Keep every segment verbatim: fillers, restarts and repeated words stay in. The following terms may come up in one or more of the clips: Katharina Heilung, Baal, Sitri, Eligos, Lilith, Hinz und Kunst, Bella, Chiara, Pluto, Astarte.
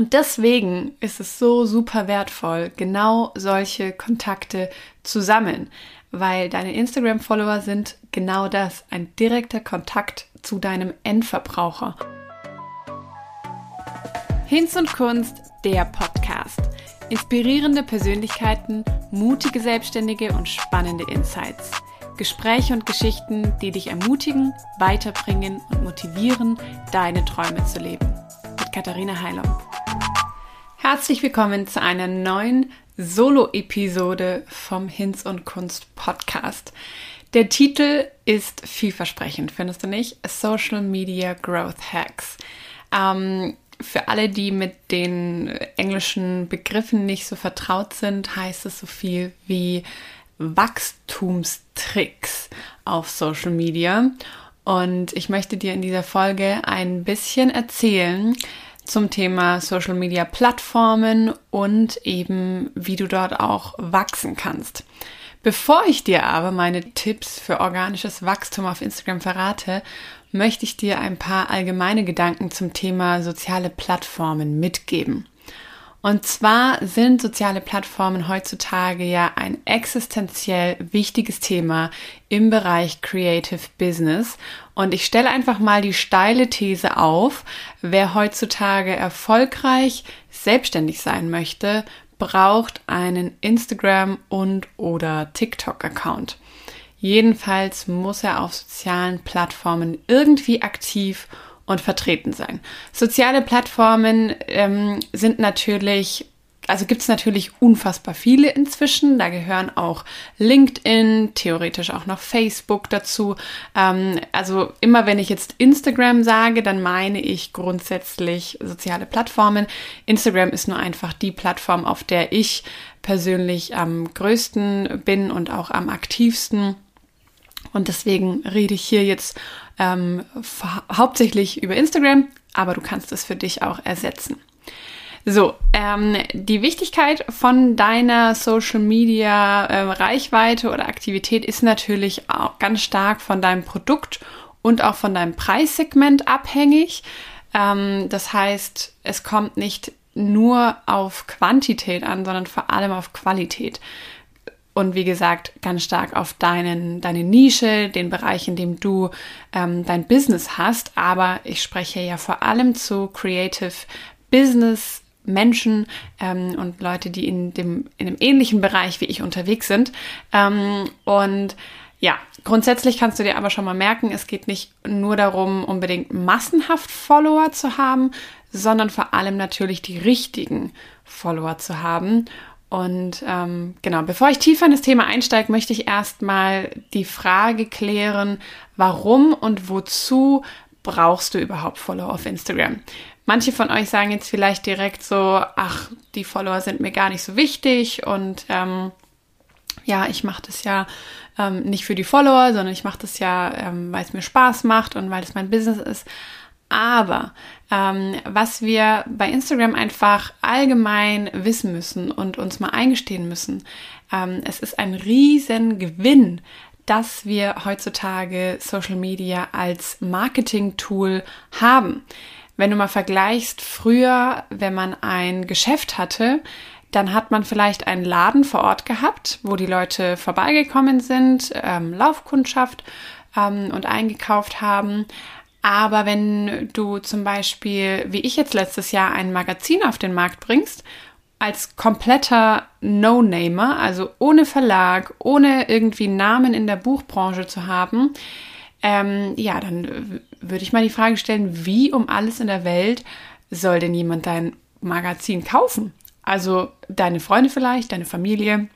Und deswegen ist es so super wertvoll, genau solche Kontakte zu sammeln, weil deine Instagram-Follower sind genau das, ein direkter Kontakt zu deinem Endverbraucher. Hinz und Kunst, der Podcast. Inspirierende Persönlichkeiten, mutige Selbstständige und spannende Insights. Gespräche und Geschichten, die dich ermutigen, weiterbringen und motivieren, deine Träume zu leben. Mit Katharina Heilung. Herzlich willkommen zu einer neuen Solo-Episode vom Hinz und Kunst Podcast. Der Titel ist vielversprechend, findest du nicht? Social Media Growth Hacks. Ähm, für alle, die mit den englischen Begriffen nicht so vertraut sind, heißt es so viel wie Wachstumstricks auf Social Media. Und ich möchte dir in dieser Folge ein bisschen erzählen zum Thema Social Media Plattformen und eben wie du dort auch wachsen kannst. Bevor ich dir aber meine Tipps für organisches Wachstum auf Instagram verrate, möchte ich dir ein paar allgemeine Gedanken zum Thema soziale Plattformen mitgeben. Und zwar sind soziale Plattformen heutzutage ja ein existenziell wichtiges Thema im Bereich Creative Business. Und ich stelle einfach mal die steile These auf, wer heutzutage erfolgreich selbstständig sein möchte, braucht einen Instagram- und oder TikTok-Account. Jedenfalls muss er auf sozialen Plattformen irgendwie aktiv und vertreten sein. Soziale Plattformen ähm, sind natürlich, also gibt es natürlich unfassbar viele inzwischen. Da gehören auch LinkedIn, theoretisch auch noch Facebook dazu. Ähm, also immer wenn ich jetzt Instagram sage, dann meine ich grundsätzlich soziale Plattformen. Instagram ist nur einfach die Plattform, auf der ich persönlich am größten bin und auch am aktivsten. Und deswegen rede ich hier jetzt ähm, hauptsächlich über Instagram, aber du kannst es für dich auch ersetzen. So, ähm, die Wichtigkeit von deiner Social-Media-Reichweite äh, oder Aktivität ist natürlich auch ganz stark von deinem Produkt und auch von deinem Preissegment abhängig. Ähm, das heißt, es kommt nicht nur auf Quantität an, sondern vor allem auf Qualität. Und wie gesagt, ganz stark auf deinen, deine Nische, den Bereich, in dem du ähm, dein Business hast. Aber ich spreche ja vor allem zu Creative Business Menschen ähm, und Leute, die in dem, in dem ähnlichen Bereich wie ich unterwegs sind. Ähm, und ja, grundsätzlich kannst du dir aber schon mal merken, es geht nicht nur darum, unbedingt massenhaft Follower zu haben, sondern vor allem natürlich die richtigen Follower zu haben. Und ähm, genau, bevor ich tiefer in das Thema einsteige, möchte ich erstmal die Frage klären, warum und wozu brauchst du überhaupt Follower auf Instagram? Manche von euch sagen jetzt vielleicht direkt so, ach, die Follower sind mir gar nicht so wichtig und ähm, ja, ich mache das ja ähm, nicht für die Follower, sondern ich mache das ja, ähm, weil es mir Spaß macht und weil es mein Business ist. Aber ähm, was wir bei Instagram einfach allgemein wissen müssen und uns mal eingestehen müssen, ähm, es ist ein riesen Gewinn, dass wir heutzutage Social Media als Marketing-Tool haben. Wenn du mal vergleichst, früher, wenn man ein Geschäft hatte, dann hat man vielleicht einen Laden vor Ort gehabt, wo die Leute vorbeigekommen sind, ähm, Laufkundschaft ähm, und eingekauft haben. Aber wenn du zum Beispiel, wie ich jetzt letztes Jahr, ein Magazin auf den Markt bringst, als kompletter No-Namer, also ohne Verlag, ohne irgendwie Namen in der Buchbranche zu haben, ähm, ja, dann würde ich mal die Frage stellen, wie um alles in der Welt soll denn jemand dein Magazin kaufen? Also deine Freunde vielleicht, deine Familie,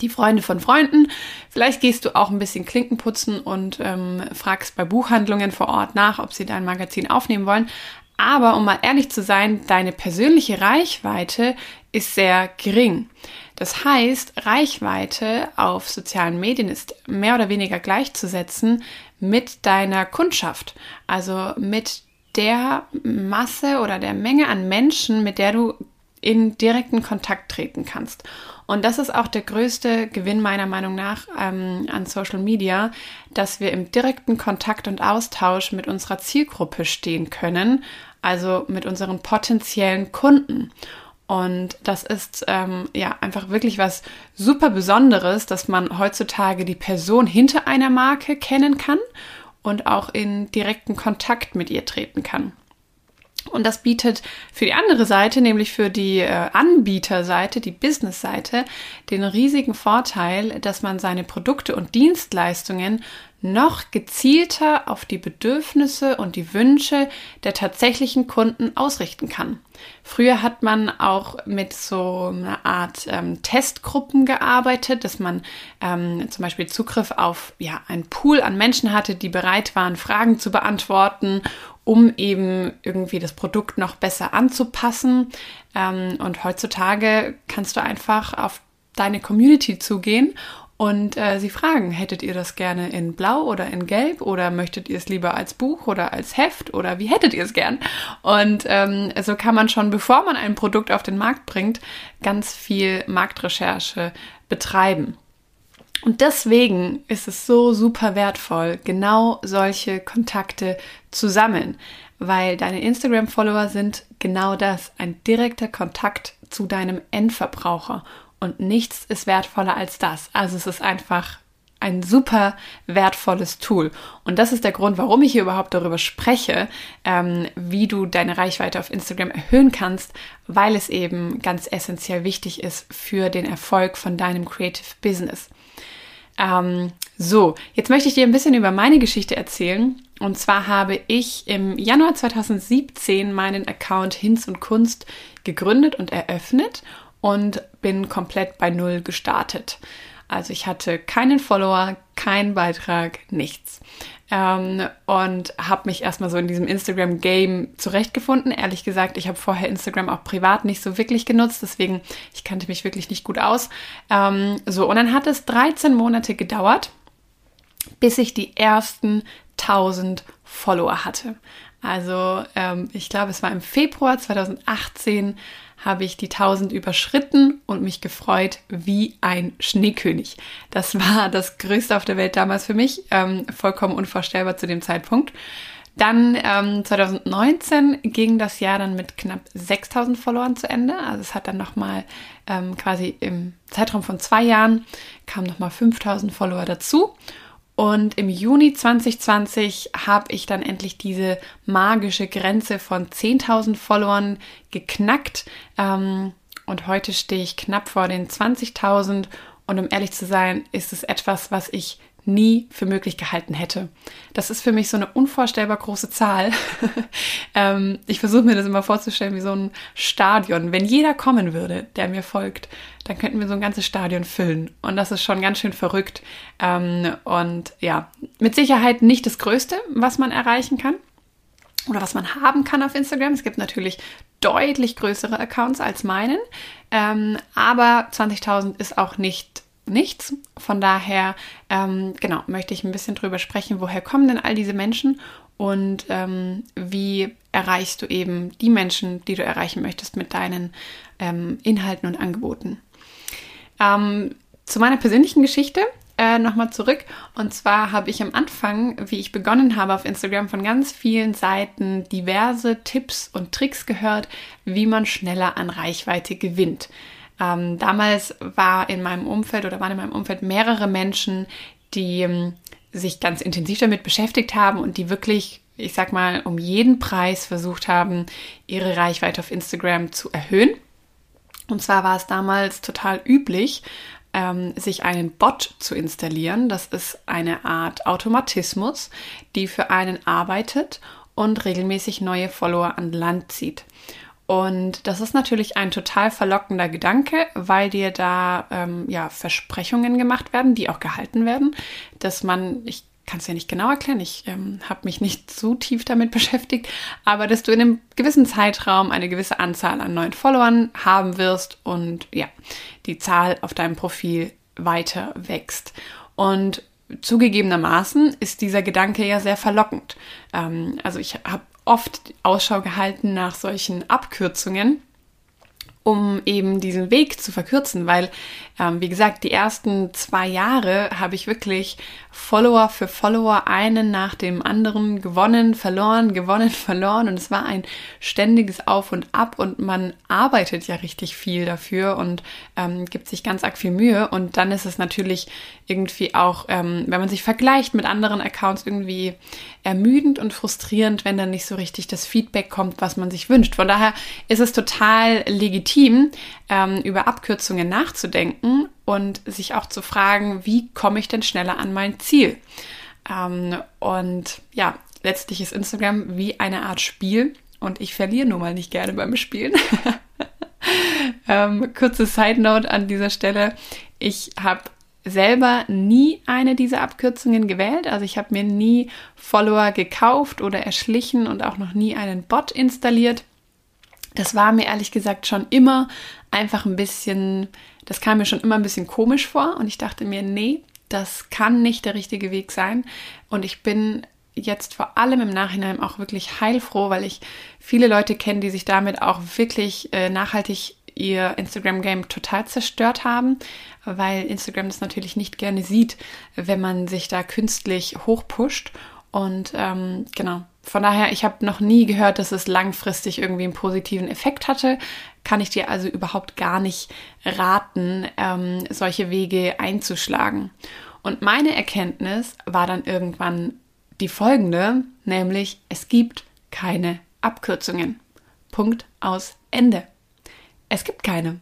die Freunde von Freunden. Vielleicht gehst du auch ein bisschen Klinken putzen und ähm, fragst bei Buchhandlungen vor Ort nach, ob sie dein Magazin aufnehmen wollen. Aber um mal ehrlich zu sein, deine persönliche Reichweite ist sehr gering. Das heißt, Reichweite auf sozialen Medien ist mehr oder weniger gleichzusetzen mit deiner Kundschaft, also mit der Masse oder der Menge an Menschen, mit der du in direkten Kontakt treten kannst. Und das ist auch der größte Gewinn meiner Meinung nach ähm, an Social Media, dass wir im direkten Kontakt und Austausch mit unserer Zielgruppe stehen können, also mit unseren potenziellen Kunden. Und das ist ähm, ja einfach wirklich was super Besonderes, dass man heutzutage die Person hinter einer Marke kennen kann und auch in direkten Kontakt mit ihr treten kann. Und das bietet für die andere Seite, nämlich für die äh, Anbieterseite, die Businessseite, den riesigen Vorteil, dass man seine Produkte und Dienstleistungen noch gezielter auf die Bedürfnisse und die Wünsche der tatsächlichen Kunden ausrichten kann. Früher hat man auch mit so einer Art ähm, Testgruppen gearbeitet, dass man ähm, zum Beispiel Zugriff auf ja, einen Pool an Menschen hatte, die bereit waren, Fragen zu beantworten, um eben irgendwie das Produkt noch besser anzupassen. Ähm, und heutzutage kannst du einfach auf deine Community zugehen und äh, sie fragen, hättet ihr das gerne in Blau oder in Gelb oder möchtet ihr es lieber als Buch oder als Heft oder wie hättet ihr es gern? Und ähm, so kann man schon, bevor man ein Produkt auf den Markt bringt, ganz viel Marktrecherche betreiben. Und deswegen ist es so super wertvoll, genau solche Kontakte zu sammeln, weil deine Instagram-Follower sind genau das, ein direkter Kontakt zu deinem Endverbraucher. Und nichts ist wertvoller als das. Also es ist einfach ein super wertvolles Tool. Und das ist der Grund, warum ich hier überhaupt darüber spreche, ähm, wie du deine Reichweite auf Instagram erhöhen kannst, weil es eben ganz essentiell wichtig ist für den Erfolg von deinem Creative Business. Ähm, so, jetzt möchte ich dir ein bisschen über meine Geschichte erzählen. Und zwar habe ich im Januar zwanzig siebzehn meinen Account Hinz und Kunst gegründet und eröffnet und bin komplett bei Null gestartet. Also ich hatte keinen Follower, keinen Beitrag, nichts. Ähm, und habe mich erstmal so in diesem Instagram-Game zurechtgefunden. Ehrlich gesagt, ich habe vorher Instagram auch privat nicht so wirklich genutzt, deswegen, ich kannte mich wirklich nicht gut aus. Ähm, so, und dann hat es dreizehn Monate gedauert, bis ich die ersten tausend Follower hatte. Also ähm, ich glaube, es war im Februar zwanzig achtzehn, habe ich die tausend überschritten und mich gefreut wie ein Schneekönig. Das war das Größte auf der Welt damals für mich, ähm, vollkommen unvorstellbar zu dem Zeitpunkt. Dann ähm, zwanzig neunzehn ging das Jahr dann mit knapp sechstausend Followern zu Ende. Also es hat dann nochmal ähm, quasi im Zeitraum von zwei Jahren kamen nochmal fünftausend Follower dazu. Und im Juni zwanzig zwanzig habe ich dann endlich diese magische Grenze von zehntausend Followern geknackt. Ähm, und heute stehe ich knapp vor den zwanzigtausend. Und um ehrlich zu sein, ist es etwas, was ich nie für möglich gehalten hätte. Das ist für mich so eine unvorstellbar große Zahl. ähm, ich versuche mir das immer vorzustellen wie so ein Stadion. Wenn jeder kommen würde, der mir folgt, dann könnten wir so ein ganzes Stadion füllen. Und das ist schon ganz schön verrückt. Ähm, und ja, mit Sicherheit nicht das Größte, was man erreichen kann oder was man haben kann auf Instagram. Es gibt natürlich deutlich größere Accounts als meinen. Ähm, aber zwanzigtausend ist auch nicht nichts. Von daher, ähm, genau, möchte ich ein bisschen drüber sprechen, woher kommen denn all diese Menschen und ähm, wie erreichst du eben die Menschen, die du erreichen möchtest mit deinen ähm, Inhalten und Angeboten. Ähm, zu meiner persönlichen Geschichte äh, nochmal zurück. Und zwar habe ich am Anfang, wie ich begonnen habe auf Instagram, von ganz vielen Seiten diverse Tipps und Tricks gehört, wie man schneller an Reichweite gewinnt. Ähm, damals war in meinem Umfeld oder waren in meinem Umfeld mehrere Menschen, die ähm, sich ganz intensiv damit beschäftigt haben und die wirklich, ich sag mal, um jeden Preis versucht haben, ihre Reichweite auf Instagram zu erhöhen. Und zwar war es damals total üblich, ähm, sich einen Bot zu installieren. Das ist eine Art Automatismus, die für einen arbeitet und regelmäßig neue Follower an Land zieht. Und das ist natürlich ein total verlockender Gedanke, weil dir da ähm, ja, Versprechungen gemacht werden, die auch gehalten werden, dass man, ich kann es ja nicht genau erklären, ich ähm, habe mich nicht so tief damit beschäftigt, aber dass du in einem gewissen Zeitraum eine gewisse Anzahl an neuen Followern haben wirst und ja, die Zahl auf deinem Profil weiter wächst. Und zugegebenermaßen ist dieser Gedanke ja sehr verlockend. Ähm, also ich habe oft Ausschau gehalten nach solchen Abkürzungen um eben diesen Weg zu verkürzen, weil, ähm, wie gesagt, die ersten zwei Jahre habe ich wirklich Follower für Follower einen nach dem anderen gewonnen, verloren, gewonnen, verloren und es war ein ständiges Auf und Ab und man arbeitet ja richtig viel dafür und ähm, gibt sich ganz arg viel Mühe und dann ist es natürlich irgendwie auch, ähm, wenn man sich vergleicht mit anderen Accounts, irgendwie ermüdend und frustrierend, wenn dann nicht so richtig das Feedback kommt, was man sich wünscht. Von daher ist es total legitim, über Abkürzungen nachzudenken und sich auch zu fragen, wie komme ich denn schneller an mein Ziel? Und ja, letztlich ist Instagram wie eine Art Spiel und ich verliere nun mal nicht gerne beim Spielen. Kurze Side-Note an dieser Stelle. Ich habe selber nie eine dieser Abkürzungen gewählt. Also ich habe mir nie Follower gekauft oder erschlichen und auch noch nie einen Bot installiert. Das war mir ehrlich gesagt schon immer einfach ein bisschen, das kam mir schon immer ein bisschen komisch vor und ich dachte mir, nee, das kann nicht der richtige Weg sein und ich bin jetzt vor allem im Nachhinein auch wirklich heilfroh, weil ich viele Leute kenne, die sich damit auch wirklich äh, nachhaltig ihr Instagram-Game total zerstört haben, weil Instagram das natürlich nicht gerne sieht, wenn man sich da künstlich hochpusht und ähm, genau. Von daher, ich habe noch nie gehört, dass es langfristig irgendwie einen positiven Effekt hatte. Kann ich dir also überhaupt gar nicht raten, ähm, solche Wege einzuschlagen. Und meine Erkenntnis war dann irgendwann die folgende, nämlich es gibt keine Abkürzungen. Punkt aus Ende. Es gibt keine.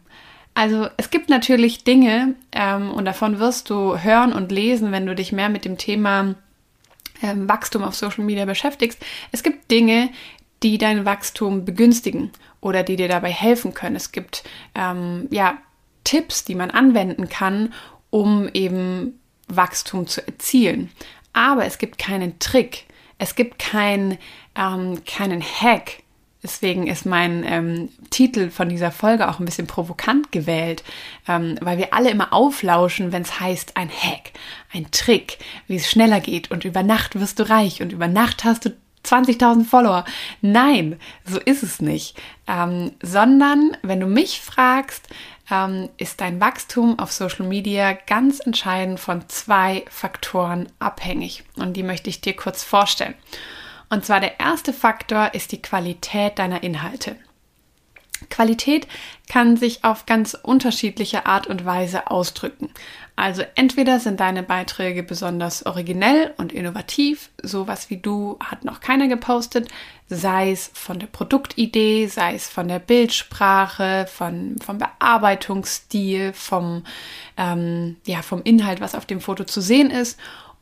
Also es gibt natürlich Dinge ähm, und davon wirst du hören und lesen, wenn du dich mehr mit dem Thema Wachstum auf Social Media beschäftigst. Es gibt Dinge, die dein Wachstum begünstigen oder die dir dabei helfen können. Es gibt ähm, ja, Tipps, die man anwenden kann, um eben Wachstum zu erzielen. Aber es gibt keinen Trick. Es gibt kein, ähm, keinen Hack. Deswegen ist mein ähm, Titel von dieser Folge auch ein bisschen provokant gewählt, ähm, weil wir alle immer auflauschen, wenn es heißt, ein Hack, ein Trick, wie es schneller geht und über Nacht wirst du reich und über Nacht hast du zwanzigtausend Follower. Nein, so ist es nicht. Ähm, sondern, wenn du mich fragst, ähm, ist dein Wachstum auf Social Media ganz entscheidend von zwei Faktoren abhängig. Und die möchte ich dir kurz vorstellen. Und zwar der erste Faktor ist die Qualität deiner Inhalte. Qualität kann sich auf ganz unterschiedliche Art und Weise ausdrücken. Also entweder sind deine Beiträge besonders originell und innovativ, sowas wie du hat noch keiner gepostet, sei es von der Produktidee, sei es von der Bildsprache, von, vom Bearbeitungsstil, vom, ähm, ja, vom Inhalt, was auf dem Foto zu sehen ist.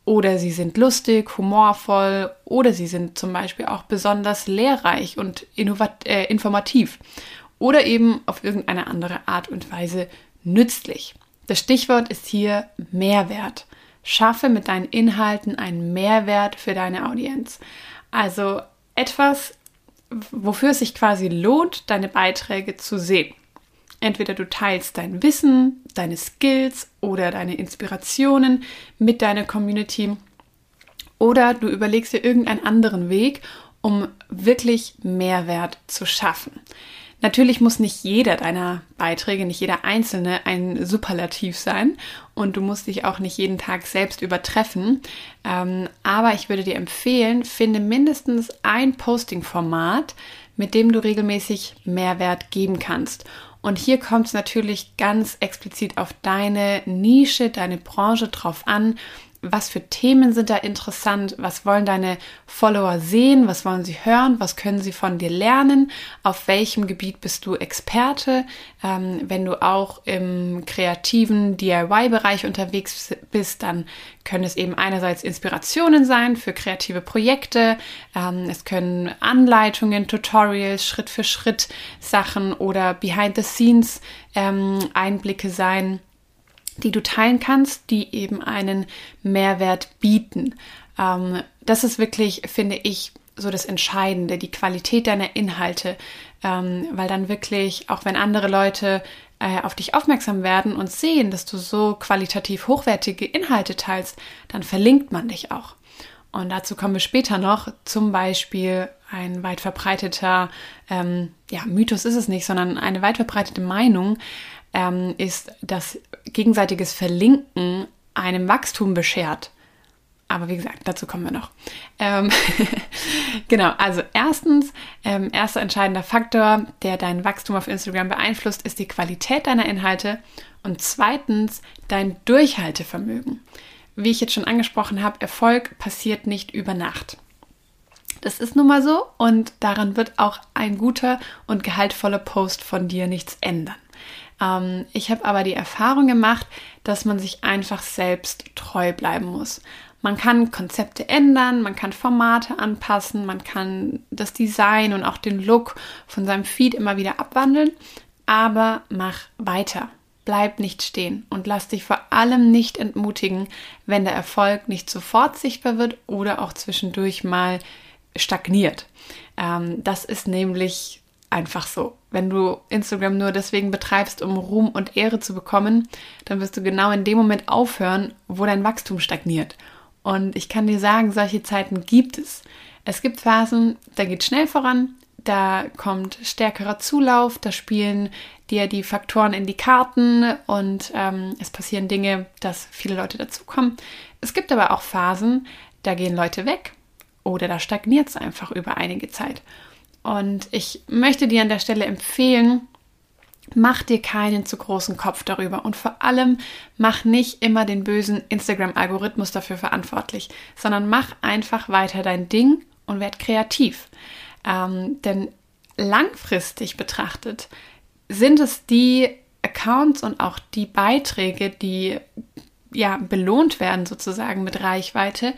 Oder sie sind lustig, humorvoll oder sie sind zum Beispiel auch besonders lehrreich und innovat- äh, informativ oder eben auf irgendeine andere Art und Weise nützlich. Das Stichwort ist hier Mehrwert. Schaffe mit deinen Inhalten einen Mehrwert für deine Audienz. Also etwas, wofür es sich quasi lohnt, deine Beiträge zu sehen. Entweder du teilst dein Wissen, deine Skills oder deine Inspirationen mit deiner Community oder du überlegst dir irgendeinen anderen Weg, um wirklich Mehrwert zu schaffen. Natürlich muss nicht jeder deiner Beiträge, nicht jeder einzelne ein Superlativ sein und du musst dich auch nicht jeden Tag selbst übertreffen, ähm, aber ich würde dir empfehlen, finde mindestens ein Posting-Format, mit dem du regelmäßig Mehrwert geben kannst. Und hier kommt es natürlich ganz explizit auf deine Nische, deine Branche drauf an. Was für Themen sind da interessant? Was wollen deine Follower sehen? Was wollen sie hören? Was können sie von dir lernen? Auf welchem Gebiet bist du Experte? Ähm, wenn du auch im kreativen D I Y-Bereich unterwegs bist, dann können es eben einerseits Inspirationen sein für kreative Projekte. Ähm, es können Anleitungen, Tutorials, Schritt für Schritt Sachen oder Behind-the-Scenes ähm, Einblicke sein, die du teilen kannst, die eben einen Mehrwert bieten. Ähm, das ist wirklich, finde ich, so das Entscheidende, die Qualität deiner Inhalte, ähm, weil dann wirklich, auch wenn andere Leute äh, auf dich aufmerksam werden und sehen, dass du so qualitativ hochwertige Inhalte teilst, dann verlinkt man dich auch. Und dazu kommen wir später noch, zum Beispiel ein weit verbreiteter, ähm, ja, Mythos ist es nicht, sondern eine weit verbreitete Meinung ähm, ist, dass gegenseitiges Verlinken einem Wachstum beschert. Aber wie gesagt, dazu kommen wir noch. Ähm, genau, also erstens, ähm, erster entscheidender Faktor, der dein Wachstum auf Instagram beeinflusst, ist die Qualität deiner Inhalte und zweitens dein Durchhaltevermögen. Wie ich jetzt schon angesprochen habe, Erfolg passiert nicht über Nacht. Das ist nun mal so und daran wird auch ein guter und gehaltvoller Post von dir nichts ändern. Ähm, ich habe aber die Erfahrung gemacht, dass man sich einfach selbst treu bleiben muss. Man kann Konzepte ändern, man kann Formate anpassen, man kann das Design und auch den Look von seinem Feed immer wieder abwandeln, aber mach weiter. Bleib nicht stehen und lass dich vor allem nicht entmutigen, wenn der Erfolg nicht sofort sichtbar wird oder auch zwischendurch mal stagniert. Ähm, das ist nämlich einfach so. Wenn du Instagram nur deswegen betreibst, um Ruhm und Ehre zu bekommen, dann wirst du genau in dem Moment aufhören, wo dein Wachstum stagniert. Und ich kann dir sagen, solche Zeiten gibt es. Es gibt Phasen, da geht es schnell voran, da kommt stärkerer Zulauf, da spielen dir die Faktoren in die Karten und ähm, es passieren Dinge, dass viele Leute dazukommen. Es gibt aber auch Phasen, da gehen Leute weg oder da stagniert es einfach über einige Zeit. Und ich möchte dir an der Stelle empfehlen, mach dir keinen zu großen Kopf darüber und vor allem mach nicht immer den bösen Instagram-Algorithmus dafür verantwortlich, sondern mach einfach weiter dein Ding und werd kreativ. Ähm, denn langfristig betrachtet sind es die Accounts und auch die Beiträge, die ja belohnt werden sozusagen mit Reichweite,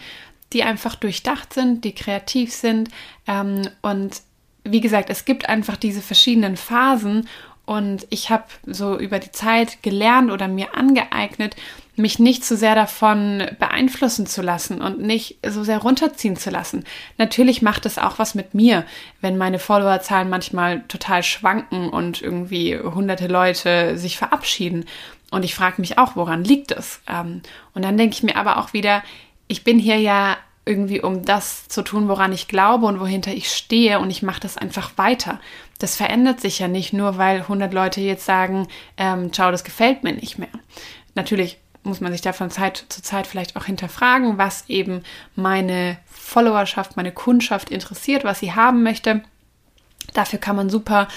die einfach durchdacht sind, die kreativ sind ähm, und wie gesagt, es gibt einfach diese verschiedenen Phasen. Und ich habe so über die Zeit gelernt oder mir angeeignet, mich nicht so sehr davon beeinflussen zu lassen und nicht so sehr runterziehen zu lassen. Natürlich macht es auch was mit mir, wenn meine Followerzahlen manchmal total schwanken und irgendwie hunderte Leute sich verabschieden. Und ich frage mich auch, woran liegt es? Und dann denke ich mir aber auch wieder, ich bin hier ja irgendwie um das zu tun, woran ich glaube und wohinter ich stehe und ich mache das einfach weiter. Das verändert sich ja nicht nur, weil hundert Leute jetzt sagen, ähm, ciao, das gefällt mir nicht mehr. Natürlich muss man sich da von Zeit zu Zeit vielleicht auch hinterfragen, was eben meine Followerschaft, meine Kundschaft interessiert, was sie haben möchte. Dafür kann man super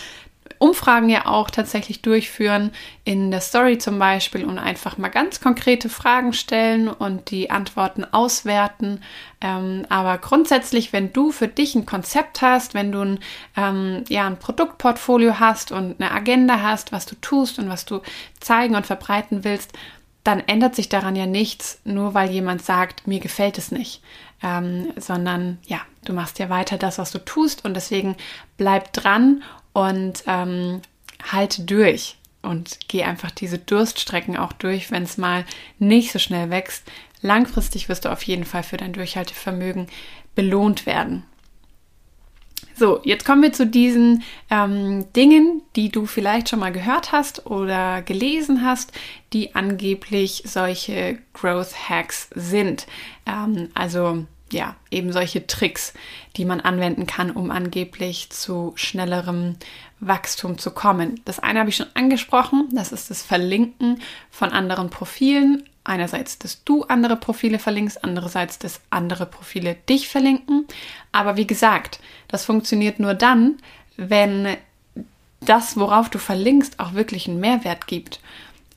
Umfragen ja auch tatsächlich durchführen, in der Story zum Beispiel, und einfach mal ganz konkrete Fragen stellen und die Antworten auswerten. Ähm, aber grundsätzlich, wenn du für dich ein Konzept hast, wenn du ein, ähm, ja, ein Produktportfolio hast und eine Agenda hast, was du tust und was du zeigen und verbreiten willst, dann ändert sich daran ja nichts, nur weil jemand sagt, mir gefällt es nicht. Ähm, sondern ja, du machst ja weiter das, was du tust und deswegen bleib dran und ähm, halte durch und geh einfach diese Durststrecken auch durch, wenn es mal nicht so schnell wächst. Langfristig wirst du auf jeden Fall für dein Durchhaltevermögen belohnt werden. So, jetzt kommen wir zu diesen ähm, Dingen, die du vielleicht schon mal gehört hast oder gelesen hast, die angeblich solche Growth Hacks sind. Ähm, also ja, eben solche Tricks, die man anwenden kann, um angeblich zu schnellerem Wachstum zu kommen. Das eine habe ich schon angesprochen, das ist das Verlinken von anderen Profilen. Einerseits, dass du andere Profile verlinkst, andererseits, dass andere Profile dich verlinken. Aber wie gesagt, das funktioniert nur dann, wenn das, worauf du verlinkst, auch wirklich einen Mehrwert gibt.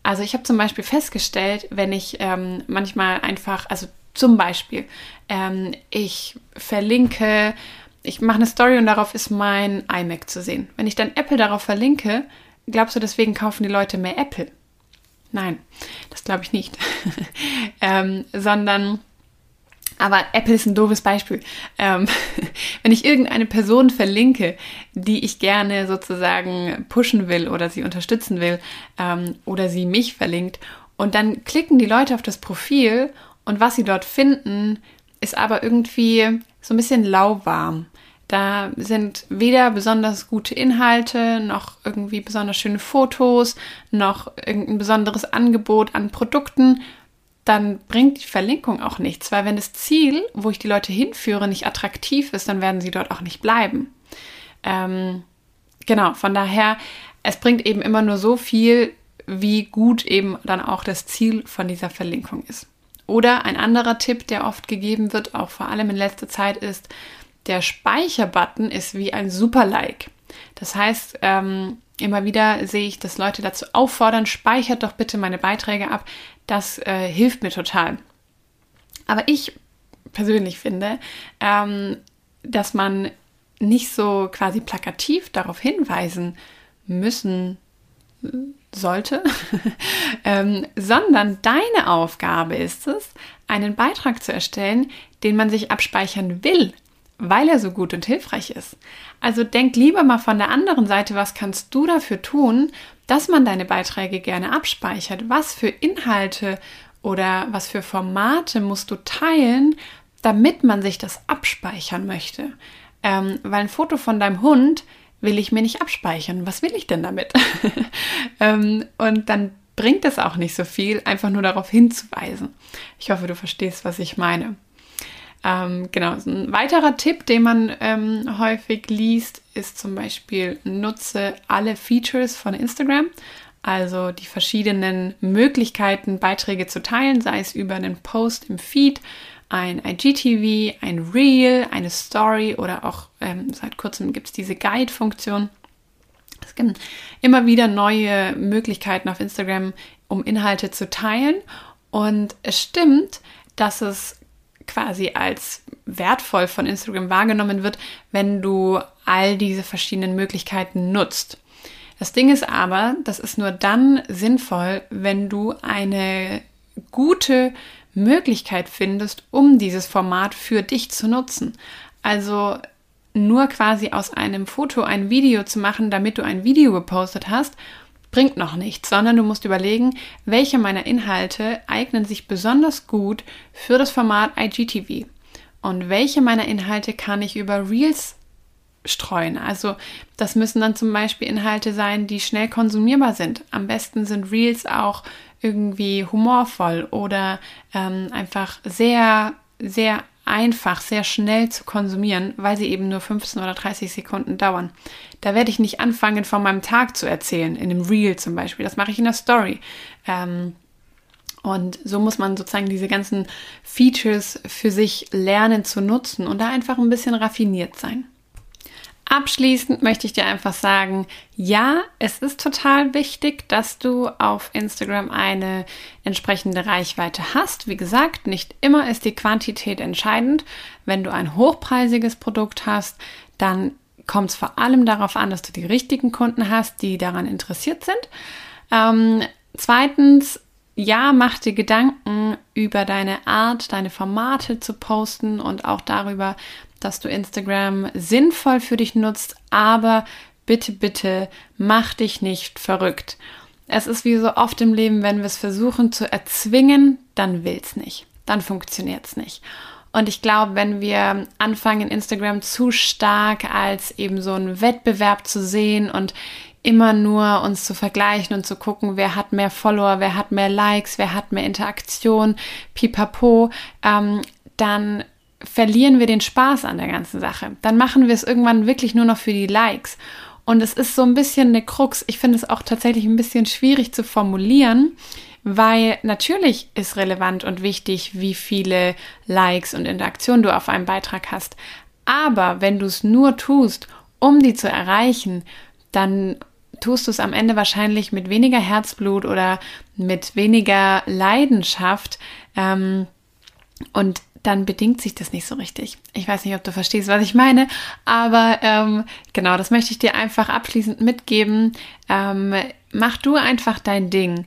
Also ich habe zum Beispiel festgestellt, wenn ich ähm, manchmal einfach, also zum Beispiel, ähm, ich verlinke, ich mache eine Story und darauf ist mein iMac zu sehen. Wenn ich dann Apple darauf verlinke, glaubst du, deswegen kaufen die Leute mehr Apple? Nein, das glaube ich nicht. ähm, sondern, aber Apple ist ein doofes Beispiel. Ähm, wenn ich irgendeine Person verlinke, die ich gerne sozusagen pushen will oder sie unterstützen will ähm, oder sie mich verlinkt und dann klicken die Leute auf das Profil. Und was sie dort finden, ist aber irgendwie so ein bisschen lauwarm. Da sind weder besonders gute Inhalte, noch irgendwie besonders schöne Fotos, noch irgendein besonderes Angebot an Produkten. dann bringt die Verlinkung auch nichts, weil wenn das Ziel, wo ich die Leute hinführe, nicht attraktiv ist, dann werden sie dort auch nicht bleiben. Ähm, genau, von daher, es bringt eben immer nur so viel, wie gut eben dann auch das Ziel von dieser Verlinkung ist. Oder ein anderer Tipp, der oft gegeben wird, auch vor allem in letzter Zeit, ist, der Speicherbutton ist wie ein Super-Like. Das heißt, ähm, immer wieder sehe ich, dass Leute dazu auffordern, speichert doch bitte meine Beiträge ab. Das äh, hilft mir total. Aber ich persönlich finde, ähm, dass man nicht so quasi plakativ darauf hinweisen müssen sollte, ähm, sondern deine Aufgabe ist es, einen Beitrag zu erstellen, den man sich abspeichern will, weil er so gut und hilfreich ist. Also denk lieber mal von der anderen Seite, was kannst du dafür tun, dass man deine Beiträge gerne abspeichert? Was für Inhalte oder was für Formate musst du teilen, damit man sich das abspeichern möchte? Ähm, weil ein Foto von deinem Hund will ich mir nicht abspeichern. Was will ich denn damit? ähm, und dann bringt es auch nicht so viel, einfach nur darauf hinzuweisen. Ich hoffe, du verstehst, was ich meine. Ähm, genau, ein weiterer Tipp, den man ähm, häufig liest, ist zum Beispiel, nutze alle Features von Instagram, also die verschiedenen Möglichkeiten, Beiträge zu teilen, sei es über einen Post im Feed, ein I G T V, ein Reel, eine Story oder auch ähm, seit kurzem gibt es diese Guide-Funktion. Es gibt immer wieder neue Möglichkeiten auf Instagram, um Inhalte zu teilen, und es stimmt, dass es quasi als wertvoll von Instagram wahrgenommen wird, wenn du all diese verschiedenen Möglichkeiten nutzt. Das Ding ist aber, das ist nur dann sinnvoll, wenn du eine gute Möglichkeit findest, um dieses Format für dich zu nutzen. Also nur quasi aus einem Foto ein Video zu machen, damit du ein Video gepostet hast, bringt noch nichts, sondern du musst überlegen, welche meiner Inhalte eignen sich besonders gut für das Format I G T V und welche meiner Inhalte kann ich über Reels streuen. Also das müssen dann zum Beispiel Inhalte sein, die schnell konsumierbar sind. Am besten sind Reels auch irgendwie humorvoll oder ähm, einfach sehr, sehr einfach, sehr schnell zu konsumieren, weil sie eben nur fünfzehn oder dreißig Sekunden dauern. Da werde ich nicht anfangen, von meinem Tag zu erzählen, in einem Reel zum Beispiel. Das mache ich in der Story. Ähm, und so muss man sozusagen diese ganzen Features für sich lernen zu nutzen und da einfach ein bisschen raffiniert sein. Abschließend möchte ich dir einfach sagen, ja, es ist total wichtig, dass du auf Instagram eine entsprechende Reichweite hast. Wie gesagt, nicht immer ist die Quantität entscheidend. Wenn du ein hochpreisiges Produkt hast, dann kommt es vor allem darauf an, dass du die richtigen Kunden hast, die daran interessiert sind. Ähm, zweitens, ja, mach dir Gedanken über deine Art, deine Formate zu posten und auch darüber, dass du Instagram sinnvoll für dich nutzt, aber bitte, bitte mach dich nicht verrückt. Es ist wie so oft im Leben, wenn wir es versuchen zu erzwingen, dann will's nicht, dann funktioniert's nicht. Und ich glaube, wenn wir anfangen, Instagram zu stark als eben so einen Wettbewerb zu sehen und immer nur uns zu vergleichen und zu gucken, wer hat mehr Follower, wer hat mehr Likes, wer hat mehr Interaktion, pipapo, ähm, dann verlieren wir den Spaß an der ganzen Sache. Dann machen wir es irgendwann wirklich nur noch für die Likes. Und es ist so ein bisschen eine Krux. Ich finde es auch tatsächlich ein bisschen schwierig zu formulieren, weil natürlich ist relevant und wichtig, wie viele Likes und Interaktionen du auf einem Beitrag hast. Aber wenn du es nur tust, um die zu erreichen, dann tust du es am Ende wahrscheinlich mit weniger Herzblut oder mit weniger Leidenschaft. Ähm, und dann bedingt sich das nicht so richtig. Ich weiß nicht, ob du verstehst, was ich meine, aber ähm, genau, das möchte ich dir einfach abschließend mitgeben. Ähm, mach du einfach dein Ding.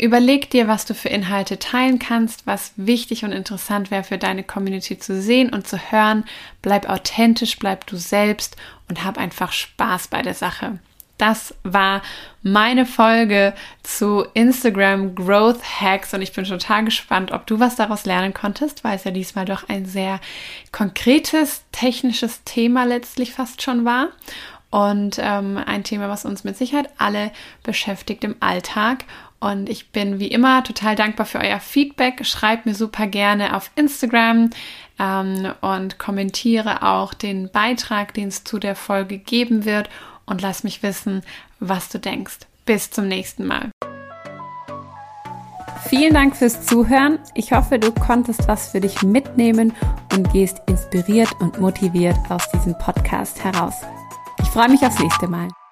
Überleg dir, was du für Inhalte teilen kannst, was wichtig und interessant wäre für deine Community zu sehen und zu hören. Bleib authentisch, bleib du selbst und hab einfach Spaß bei der Sache. Das war meine Folge zu Instagram Growth Hacks und ich bin total gespannt, ob du was daraus lernen konntest, weil es ja diesmal doch ein sehr konkretes, technisches Thema letztlich fast schon war. und ähm, ein Thema, was uns mit Sicherheit alle beschäftigt im Alltag. Und ich bin wie immer total dankbar für euer Feedback. Schreibt mir super gerne auf Instagram ähm, und kommentiere auch den Beitrag, den es zu der Folge geben wird, und lass mich wissen, was du denkst. Bis zum nächsten Mal. Vielen Dank fürs Zuhören. Ich hoffe, du konntest was für dich mitnehmen und gehst inspiriert und motiviert aus diesem Podcast heraus. Ich freue mich aufs nächste Mal.